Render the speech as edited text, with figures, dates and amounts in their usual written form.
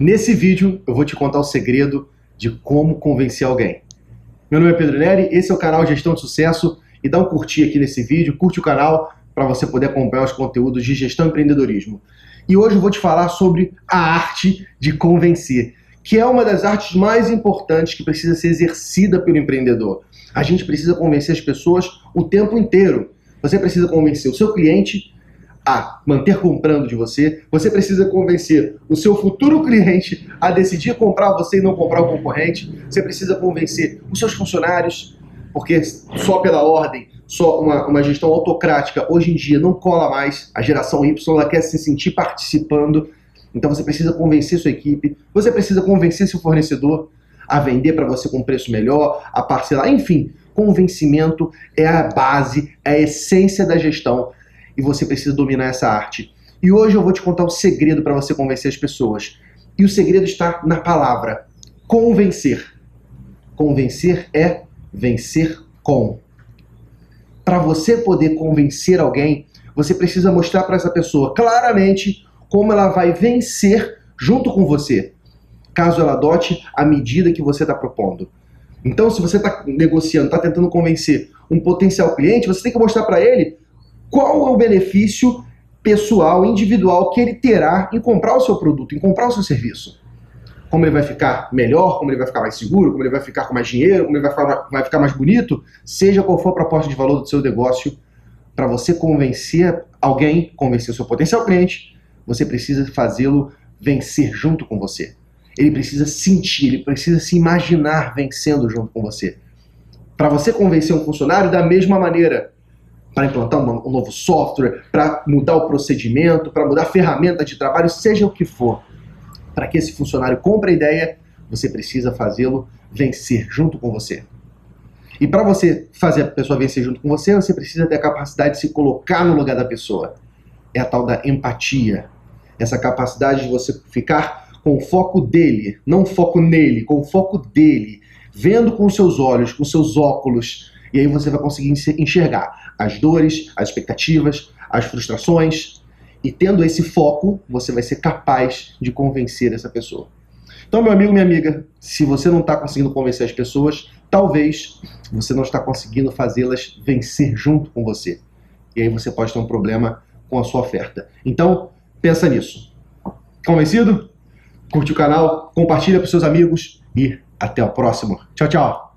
Nesse vídeo eu vou te contar o segredo de como convencer alguém. Meu nome é Pedro Neri, esse é o canal Gestão de Sucesso e dá um curtir aqui nesse vídeo, curte o canal para você poder acompanhar os conteúdos de gestão e empreendedorismo. E hoje eu vou te falar sobre a arte de convencer, que é uma das artes mais importantes que precisa ser exercida pelo empreendedor. A gente precisa convencer as pessoas o tempo inteiro. Você precisa convencer o seu cliente a manter comprando de você, você precisa convencer o seu futuro cliente a decidir comprar você e não comprar o concorrente, você precisa convencer os seus funcionários, porque só pela ordem, só uma gestão autocrática hoje em dia não cola mais, a geração Y ela quer se sentir participando, então você precisa convencer sua equipe, você precisa convencer seu fornecedor a vender para você com preço melhor, a parcelar, enfim, convencimento é a base, é a essência da gestão. E você precisa dominar essa arte. E hoje eu vou te contar um segredo para você convencer as pessoas. E o segredo está na palavra convencer. Convencer é vencer com. Para você poder convencer alguém, você precisa mostrar para essa pessoa claramente como ela vai vencer junto com você, caso ela adote a medida que você está propondo. Então, se você está negociando, está tentando convencer um potencial cliente, você tem que mostrar para ele qual é o benefício pessoal, individual, que ele terá em comprar o seu produto, em comprar o seu serviço. Como ele vai ficar melhor, como ele vai ficar mais seguro, como ele vai ficar com mais dinheiro, como ele vai ficar mais bonito, seja qual for a proposta de valor do seu negócio, para você convencer alguém, convencer o seu potencial cliente, você precisa fazê-lo vencer junto com você. Ele precisa sentir, ele precisa se imaginar vencendo junto com você. Para você convencer um funcionário da mesma maneira, para implantar um novo software, para mudar o procedimento, para mudar a ferramenta de trabalho, seja o que for. Para que esse funcionário compre a ideia, você precisa fazê-lo vencer junto com você. E para você fazer a pessoa vencer junto com você, você precisa ter a capacidade de se colocar no lugar da pessoa. É a tal da empatia. Essa capacidade de você ficar com o foco dele, não foco nele, com o foco dele, vendo com seus olhos, com seus óculos, e aí você vai conseguir enxergar as dores, as expectativas, as frustrações. E tendo esse foco, você vai ser capaz de convencer essa pessoa. Então, meu amigo, minha amiga, se você não está conseguindo convencer as pessoas, talvez você não está conseguindo fazê-las vencer junto com você. E aí você pode ter um problema com a sua oferta. Então, pensa nisso. Convencido? Curte o canal, compartilha para os seus amigos e até o próximo. Tchau, tchau!